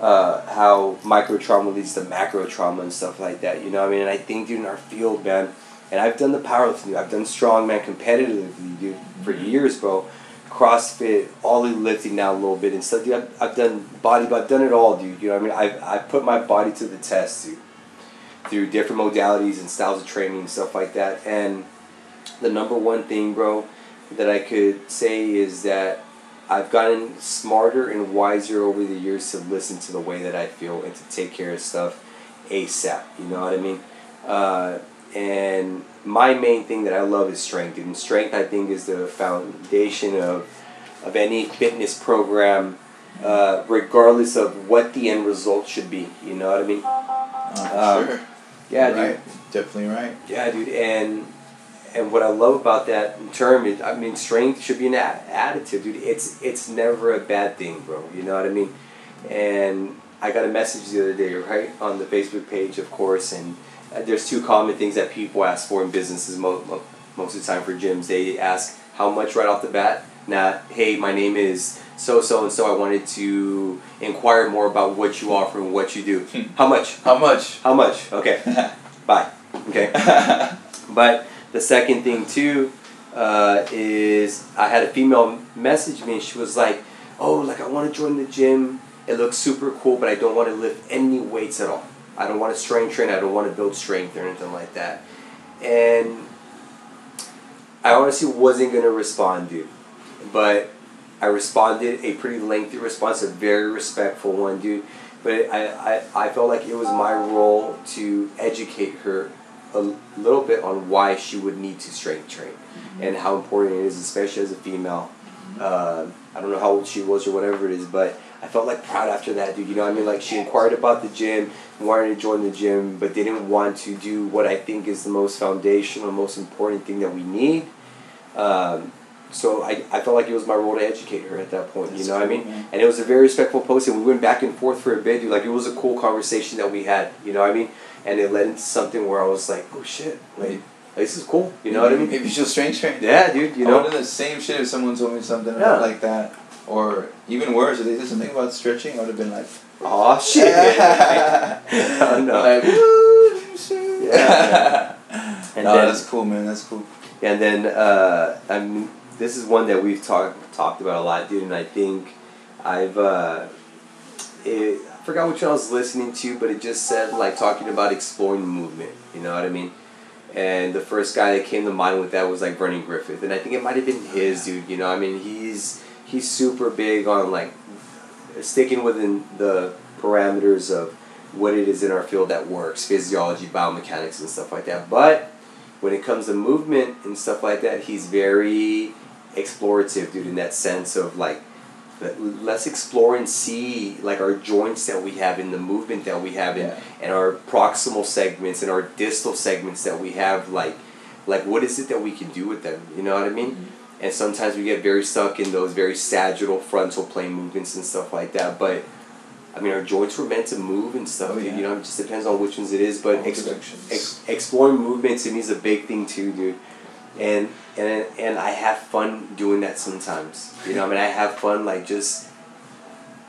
Uh, how micro trauma leads to macro trauma and stuff like that. You know, I mean, and I think, dude, in our field, man, and I've done the powerlifting, I've done strongman competitively, dude, for years, bro. CrossFit, ollie lifting now a little bit and stuff, dude. I've, I've done body, but I've done it all, dude. You know what I mean? I've, I've put my body to the test, dude, through different modalities and styles of training and stuff like that. And the number one thing, bro, that I could say is that I've gotten smarter and wiser over the years to listen to the way that I feel and to take care of stuff ASAP. You know what I mean? Uh, and my main thing that I love is strength, and strength I think is the foundation of of any fitness program, uh, regardless of what the end result should be. You know what I mean? Uh, um, sure. Yeah, You're dude. Right. Definitely right. Yeah, dude. And and what I love about that term is, I mean, strength should be an additive, dude. It's it's never a bad thing, bro. You know what I mean? And I got a message the other day, right, on the Facebook page, of course, and. There's two common things that people ask for in businesses most, most of the time for gyms. They ask how much right off the bat, Now, hey, my name is so-so and so. I wanted to inquire more about what you offer and what you do. How much? How much? How much? Okay. Bye. Okay. But the second thing, too, uh, is I had a female message me, and she was like, oh, like, I want to join the gym. It looks super cool, but I don't want to lift any weights at all. I don't want to strength train. I don't want to build strength or anything like that. And I honestly wasn't going to respond, dude. But I responded a pretty lengthy response, a very respectful one, dude. But I, I, I felt like it was my role to educate her a little bit on why she would need to strength train, mm-hmm. and how important it is, especially as a female. Mm-hmm. uh, I don't know how old she was or whatever it is, but I felt like proud after that, dude. You know what I mean? Like, she inquired about the gym, wanted to join the gym, but they didn't want to do what I think is the most foundational, most important thing that we need. Um, So I, I felt like it was my role to educate her at that point. That's, you know, cool, what I mean? Man. And it was a very respectful post, and we went back and forth for a bit, dude. Like, it was a cool conversation that we had, you know what I mean? And it led into something where I was like, oh, shit, like, this is cool. You know, maybe, what I mean? Maybe she'll strength train. Yeah, dude, you I know? I would do the same shit if someone told me something yeah. like that. Or even worse, if they said something about stretching, I would have been like, oh, shit. Yeah. Oh, no. Like, woo, shit. Yeah. And no, then, that's cool, man. That's cool. And then, uh, I mean, this is one that we've talked talked about a lot, dude, and I think I've, uh, it, I forgot which one I was listening to, but it just said, like, talking about exploring movement, you know what I mean? And the first guy that came to mind with that was, like, Bernie Griffith, and I think it might have been his, dude, you know, I mean, he's, he's super big on, like, sticking within the parameters of what it is in our field that works, physiology, biomechanics, and stuff like that, but when it comes to movement and stuff like that, he's very explorative, dude, in that sense of, like, let's explore and see, like, our joints that we have and the movement that we have, yeah. and, and our proximal segments and our distal segments that we have, like, like what is it that we can do with them, you know what I mean? Mm-hmm. And sometimes we get very stuck in those very sagittal frontal plane movements and stuff like that, but I mean, our joints were meant to move and stuff, oh, dude, yeah. you know, it just depends on which ones it is, but ex- ex- exploring movement to me is a big thing too, dude. And and and I have fun doing that sometimes, you know. I mean, I have fun, like, just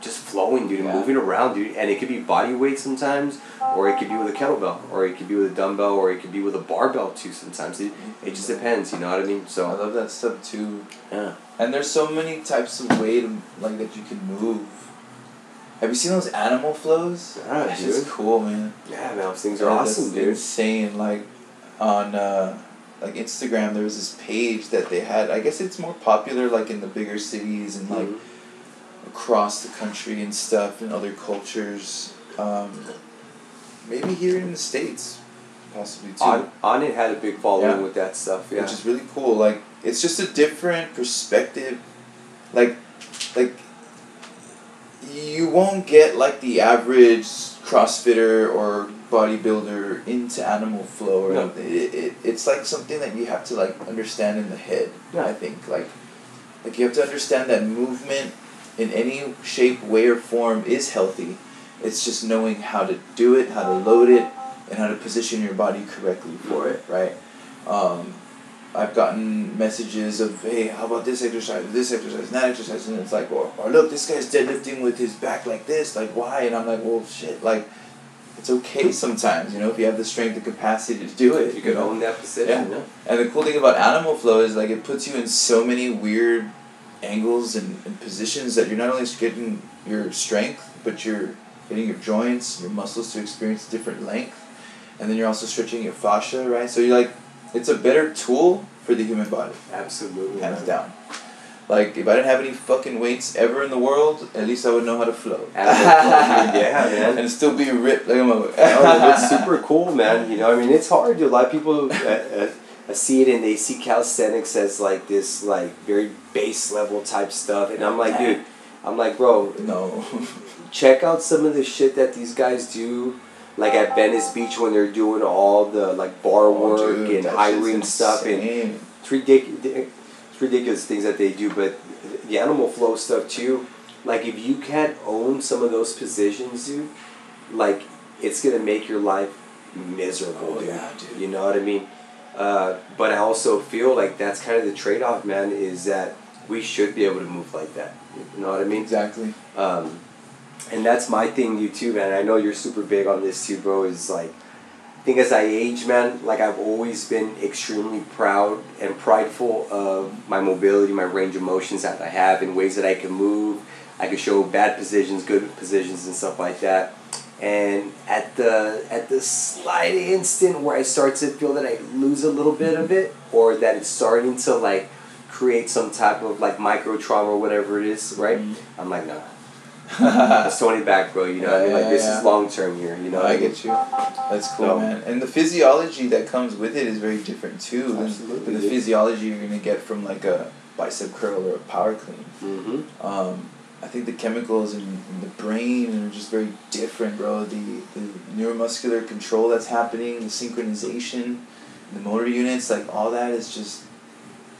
just flowing, dude, yeah. moving around, dude. And it could be body weight sometimes, or it could be with a kettlebell, or it could be with a dumbbell, or it could be with a barbell too sometimes. It, it just depends, you know what I mean? So I love that stuff too. Yeah. And there's so many types of weight, like, that you can move. Have you seen those animal flows? Oh, that's just cool, man. Yeah, man, those things are yeah, awesome, dude. Insane. Like, on uh, like Instagram, there was this page that they had. I guess it's more popular, like, in the bigger cities and, like, mm-hmm. across the country and stuff, and other cultures. Um, maybe here in the States, possibly too. On, on it had a big following yeah. with that stuff, yeah. Which is really cool. Like, it's just a different perspective. Like, like. You won't get, like, the average CrossFitter or bodybuilder into animal flow or no. anything. It, it, it's, like, something that you have to, like, understand in the head, yeah. I think. Like, like, you have to understand that movement in any shape, way, or form is healthy. It's just knowing how to do it, how to load it, and how to position your body correctly for it, right? Um, I've gotten messages of, hey, how about this exercise, this exercise, that exercise, and it's like, well, or look, this guy's deadlifting with his back like this, like, why? And I'm like, well, shit, like, it's okay sometimes, you know, if you have the strength and capacity to do it. If you can own that position. Yeah. yeah. And the cool thing about animal flow is, like, it puts you in so many weird angles and, and positions that you're not only getting your strength, but you're getting your joints, your muscles to experience different length, and then you're also stretching your fascia, right? So you're like, it's a better tool for the human body. Absolutely. Hands down. Like, if I didn't have any fucking weights ever in the world, at least I would know how to flow. Yeah, man. And still be ripped. Like, I'm like, oh, it's super cool, man. You know, I mean, it's hard. Dude. A lot of people uh, uh, see it and they see calisthenics as, like, this, like, very base level type stuff. And I'm like, dude, I'm like, bro, no. Check out some of the shit that these guys do. Like, at Venice Beach when they're doing all the, like, bar work oh, dude, and high ring stuff. And it's, ridic- it's ridiculous things that they do. But the animal flow stuff, too. Like, if you can't own some of those positions, dude, like, it's going to make your life miserable, oh, dude. Yeah, dude. You know what I mean? Uh, but I also feel like that's kind of the trade-off, man, is that we should be able to move like that. You know what I mean? Exactly. Um, and that's my thing, you too, man. I know you're super big on this too, bro, is like, I think as I age, man, like I've always been extremely proud and prideful of my mobility, my range of motions that I have, in ways that I can move. I can show bad positions, good positions, and stuff like that. And at the at the slight instant where I start to feel that I lose a little bit of it, or that it's starting to like create some type of like micro trauma or whatever it is, right? Mm-hmm. I'm like, nah. It's Tony back, bro, you know yeah, what I mean? Like, yeah, this yeah. is long-term here, you know? I get you. That's cool, no. man. And the physiology that comes with it is very different, too, Absolutely. than the physiology you're going to get from, like, a bicep curl or a power clean. Mm-hmm. Um, I think the chemicals in, in the brain are just very different, bro. The, the neuromuscular control that's happening, the synchronization, the motor units, like, all that is just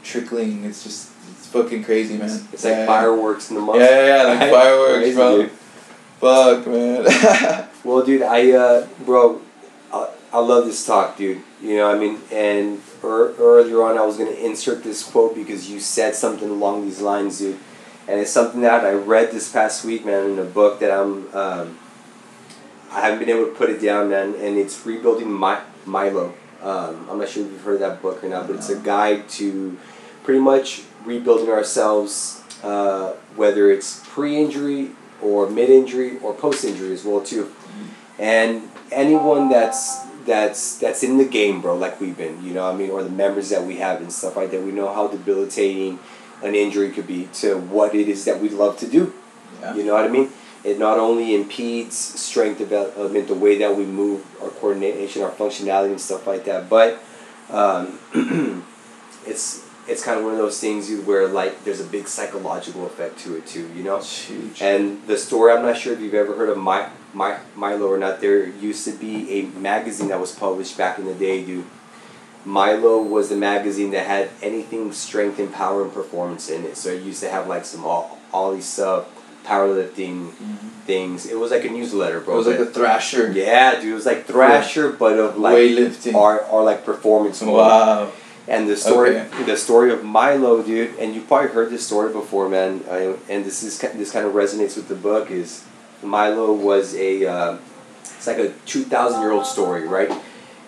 trickling. It's just... It's fucking crazy, man. It's, it's yeah. like fireworks in the month. Yeah, yeah, yeah like right? fireworks, bro. Fuck, man. Well, dude, I, uh, bro, I, I love this talk, dude. You know what I mean? And er, earlier on, I was going to insert this quote because you said something along these lines, dude. And it's something that I read this past week, man, in a book that I'm, um, I haven't been able to put it down, man. And it's Rebuilding My Milo. Um, I'm not sure if you've heard of that book or not, but it's a guide to pretty much rebuilding ourselves, uh, whether it's pre-injury or mid-injury or post-injury as well too. And anyone that's that's that's in the game, bro, like we've been, you know what I mean, or the members that we have and stuff like that, we know how debilitating an injury could be to what it is that we love to do. Yeah. You know what I mean? It not only impedes strength development, the way that we move, our coordination, our functionality and stuff like that, but um, it's it's kind of one of those things where, like, there's a big psychological effect to it, too, you know? Huge. And the story, I'm not sure if you've ever heard of My, My, Milo or not. There used to be a magazine that was published back in the day, dude. Milo was the magazine that had anything strength and power and performance in it. So it used to have, like, some all, all these stuff, powerlifting mm-hmm. things. It was like a newsletter, bro. It was like a Thrasher. Yeah, dude. It was like Thrasher, yeah. but of, like, weightlifting. Or, or, like, performance. Wow. Mode. And the story, okay. the story of Milo, dude, and you've probably heard this story before, man. I, and this is this kind of resonates with the book. Is Milo was a, uh, it's like a two thousand year old story, right?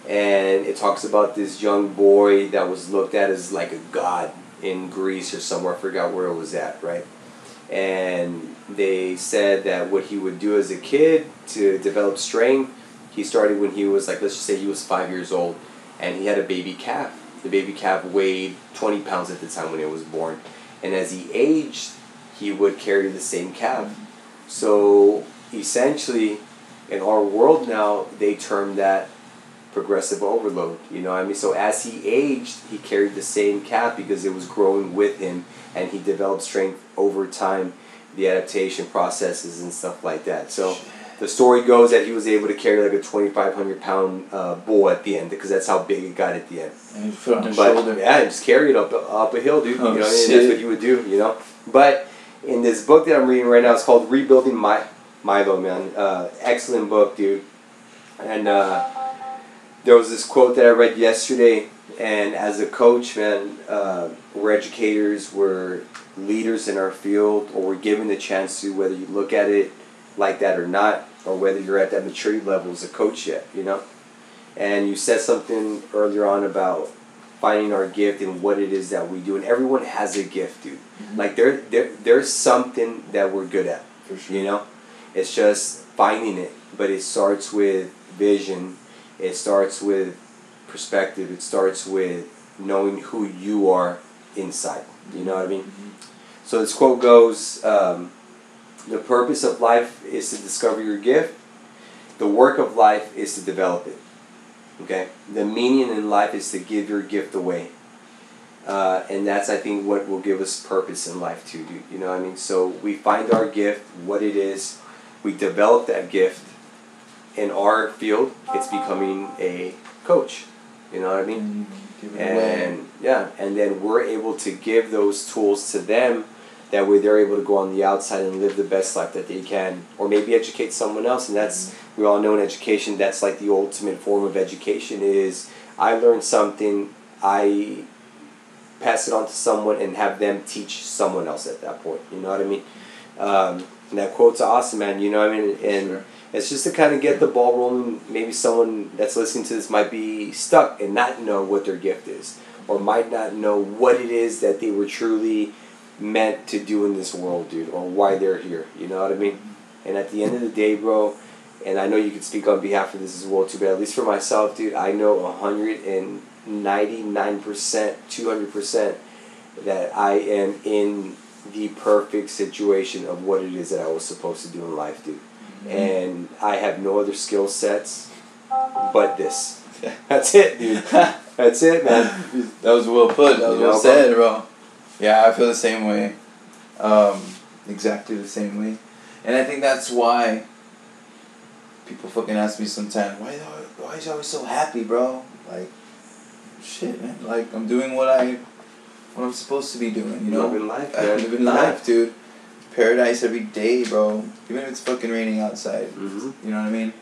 And it talks about this young boy that was looked at as like a god in Greece or somewhere. I forgot where it was at, right? And they said that what he would do as a kid to develop strength, he started when he was like, let's just say he was five years old, and he had a baby calf. The baby calf weighed twenty pounds at the time when it was born. And as he aged, he would carry the same calf. So essentially, in our world now, they term that progressive overload. You know what I mean? So as he aged, he carried the same calf because it was growing with him. And he developed strength over time, the adaptation processes and stuff like that. So the story goes that he was able to carry like a twenty-five hundred pound uh, bull at the end, because that's how big it got at the end. And he put on his but, shoulder. Yeah, and just carry it up, up a hill, dude. Oh, you know, shit. And that's what he would do, you know. But in this book that I'm reading right now, it's called Rebuilding My Milo, man. Uh, excellent book, dude. And uh, there was this quote that I read yesterday. And as a coach, man, uh, we're educators, we're leaders in our field, or we're given the chance to, whether you look at it like that or not, or whether you're at that maturity level as a coach yet, you know? And you said something earlier on about finding our gift and what it is that we do. And everyone has a gift, dude. Mm-hmm. Like, there, there, there's something that we're good at, for sure. You know? It's just finding it. But it starts with vision. It starts with perspective. It starts with knowing who you are inside. You know what I mean? Mm-hmm. So this quote goes... Um, the purpose of life is to discover your gift. The work of life is to develop it. Okay? The meaning in life is to give your gift away. Uh, and that's, I think, what will give us purpose in life too, dude. You know what I mean? So we find our gift, what it is. We develop that gift. In our field, it's becoming a coach. You know what I mean? Mm-hmm. And yeah, and then we're able to give those tools to them. That way they're able to go on the outside and live the best life that they can. Or maybe educate someone else. And that's, mm-hmm. we all know in education, that's like the ultimate form of education is I learned something, I pass it on to someone and have them teach someone else at that point. You know what I mean? Um, and that quote's awesome, man. You know what I mean? And sure. It's just to kind of get the ball rolling. Maybe someone that's listening to this might be stuck and not know what their gift is, or might not know what it is that they were truly meant to do in this world, dude, or why they're here. You know what I mean? And at the end of the day, bro, and I know you can speak on behalf of this as well, too, but at least for myself, dude, I know one hundred ninety-nine percent, two hundred percent that I am in the perfect situation of what it is that I was supposed to do in life, dude. Mm-hmm. And I have no other skill sets but this. That's it, dude. That's it, man. That was well put. That was well said, bro. Yeah, I feel the same way. Um, exactly the same way. And I think that's why people fucking ask me sometimes, why why is you always so happy, bro? Like, shit, man. Like, I'm doing what I what I'm supposed to be doing, you know? Living life, man. Living life, dude. Paradise every day, bro. Even if it's fucking raining outside. Mm-hmm. You know what I mean?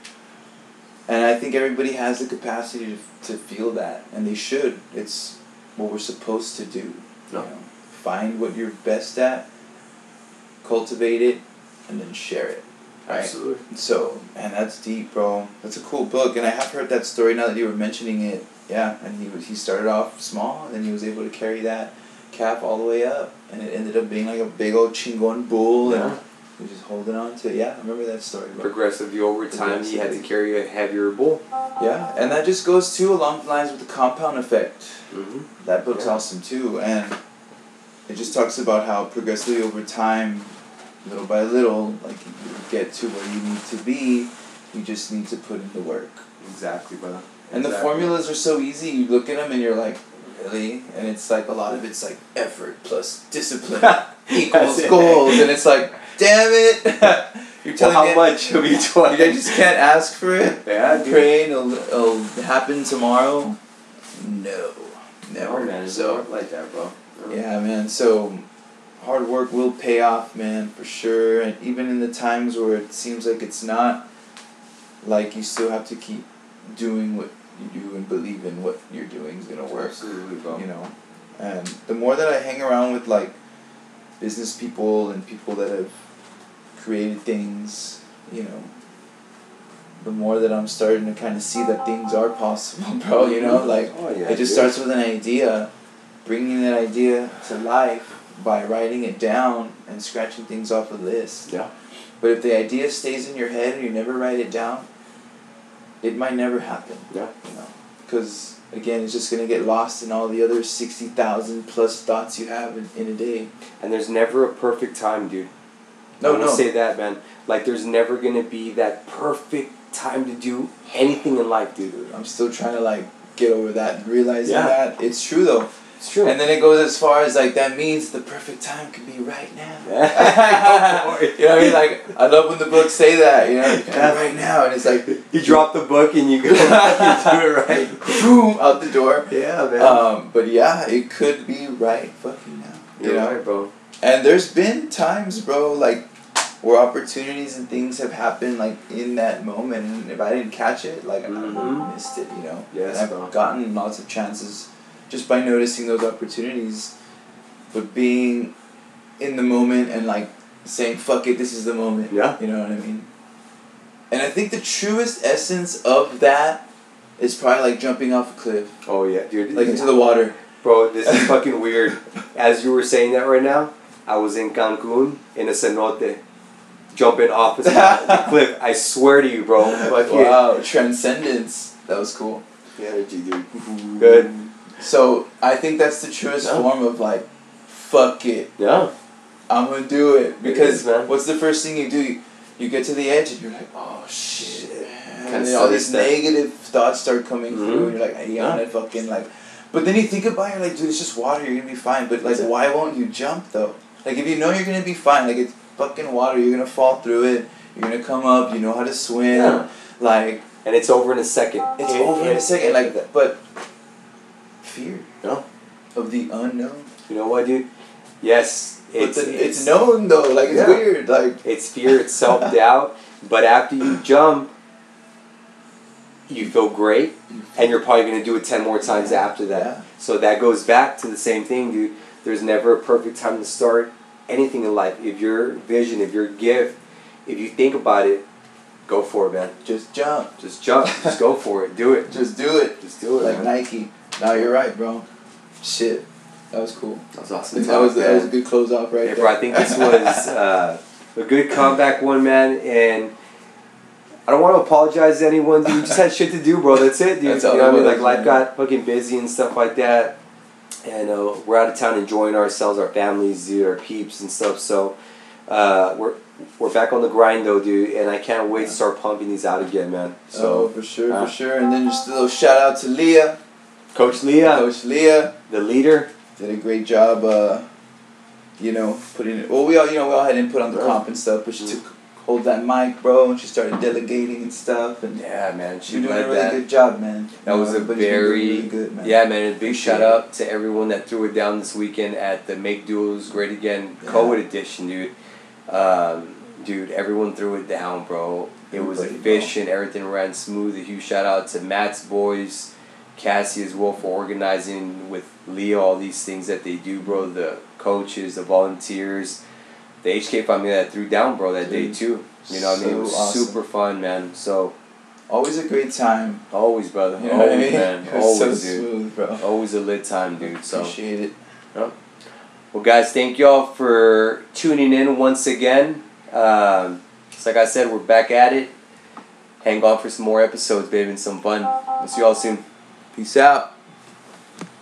And I think everybody has the capacity to to feel that, and they should. It's what we're supposed to do. No. You know? Find what you're best at, cultivate it, and then share it. Right? Absolutely. So, and that's deep, bro. That's a cool book, and I have heard that story now that you were mentioning it. Yeah, and he was, he started off small, and then he was able to carry that calf all the way up, and it ended up being like a big old chingon bull, yeah. And he was just holding on to it. Yeah, I remember that story, bro. Progressively over time, he had to carry a heavier bull. Yeah, and that just goes, too, along the lines with the compound effect. Mm-hmm. That book's yeah. awesome, too, and it just talks about how progressively over time, little by little, like, you get to where you need to be. You just need to put in the work. Exactly, brother. Exactly. And the formulas are so easy. You look at them and you're like, really? And it's like, a lot of it's like effort plus discipline equals goals. And it's like, damn it. You're telling well, how me how much of each one? I just can't ask for it. Yeah, I'm praying it'll, it'll happen tomorrow. No. Never. Oh, man, so like that, bro. Yeah, man, so hard work will pay off, man, for sure. And even in the times where it seems like it's not, like, you still have to keep doing what you do and believe in what you're doing is going to work. Absolutely, bro. You know, and the more that I hang around with, like, business people and people that have created things, you know, the more that I'm starting to kind of see that things are possible, bro, you know? Like, oh, yeah, it just dude. starts with an idea. Bringing that idea to life by writing it down and scratching things off a list. Yeah. But if the idea stays in your head and you never write it down, it might never happen. Yeah. You know, because again, it's just gonna get lost in all the other sixty thousand plus thoughts you have in, in a day. And there's never a perfect time, dude. No, no. Say that, man. Like, there's never gonna be that perfect time to do anything in life, dude. I'm still trying to like get over that and realizing yeah. that it's true though. It's true. And then it goes as far as, like, that means the perfect time could be right now. You know what I mean? Like, I love when the books say that, you know? Yeah. Right now. And it's like, you drop the book and you go, you do it right. Boom, out the door. Yeah, man. Um, but, yeah, it could be right fucking now. You know? Right, bro. And there's been times, bro, like, where opportunities and things have happened, like, in that moment. And if I didn't catch it, like, mm-hmm. I would have missed it, you know? Yes, and I've bro. gotten lots of chances just by noticing those opportunities, but being in the moment and like saying, fuck it, this is the moment. Yeah. You know what I mean? And I think the truest essence of that is probably like jumping off a cliff. Oh yeah, dude. Like into the water. Bro, this is fucking weird. As you were saying that right now, I was in Cancun in a cenote. Jumping off a the cliff. I swear to you, bro. Like, wow, yeah. Transcendence. That was cool. Yeah, dude. Good. So, I think that's the truest yeah. form of, like, fuck it. Yeah. I'm going to do it. Because it is, what's the first thing you do? You, you get to the edge and you're like, oh, shit. And then all these that. negative thoughts start coming mm-hmm. through. And you're like, I yeah. to fucking, like... But then you think about it, you're like, dude, it's just water. You're going to be fine. But, like, why won't you jump, though? Like, if you know you're going to be fine, like, it's fucking water. You're going to fall through it. You're going to come up. You know how to swim. Yeah. Like... And it's over in a second. It's it, over it, in a second. It, like, that. But... Fear, no, of the unknown. You know what, dude? Yes, it's but the, it's, it's known though. Like it's yeah. weird. Like it's fear, it's self doubt. But after you jump, you feel great, and you're probably going to do it ten more times yeah. after that. Yeah. So that goes back to the same thing, dude. There's never a perfect time to start anything in life. If your vision, if your gift, if you think about it, go for it, man. Just jump. Just jump. Just go for it. Do it. Just do it. Just do it. Like man. Nike. No, you're right, bro. Shit. That was cool. That was awesome. That was, that was a good close off right yeah, there. Bro, I think this was uh, a good comeback one, man. And I don't want to apologize to anyone, dude. You just had shit to do, bro. That's it, dude. That's you know what I mean? Like, life got fucking busy and stuff like that. And uh, we're out of town enjoying ourselves, our families, dude, our peeps and stuff. So uh, we're we're back on the grind, though, dude. And I can't wait yeah. to start pumping these out again, man. So oh, for sure, uh, for sure. And then just a little shout-out to Leah. Coach Leah. Coach Leah. The leader. Did a great job, uh, you know, putting it. Well, we all, you know, we all had input on the comp and stuff, but she mm-hmm. took... hold that mic, bro, and she started delegating and stuff. And yeah, man, she you're doing a really that. good job, man. That was uh, a very really good, man. Yeah, man. A big shout yeah. out to everyone that threw it down this weekend at the Make Duels Great Again yeah. COVID edition, dude. Um, dude, everyone threw it down, bro. It Everybody was efficient. Bro. Everything ran smooth. A huge shout out to Matt's boys, Cassie as well for organizing with Leo all these things that they do, bro. The coaches, the volunteers. The H K Familia that threw down, bro, that Dude, day, too. You know what so I mean? It was awesome. Super fun, man. So, always a great time. Always, brother. You know always, what I mean? Man. It was always, so dude. Smooth, bro. Always a lit time, dude. So. Appreciate it. Yeah. Well, guys, thank y'all for tuning in once again. Um, just like I said, we're back at it. Hang on for some more episodes, baby, and some fun. We'll see y'all soon. Peace out.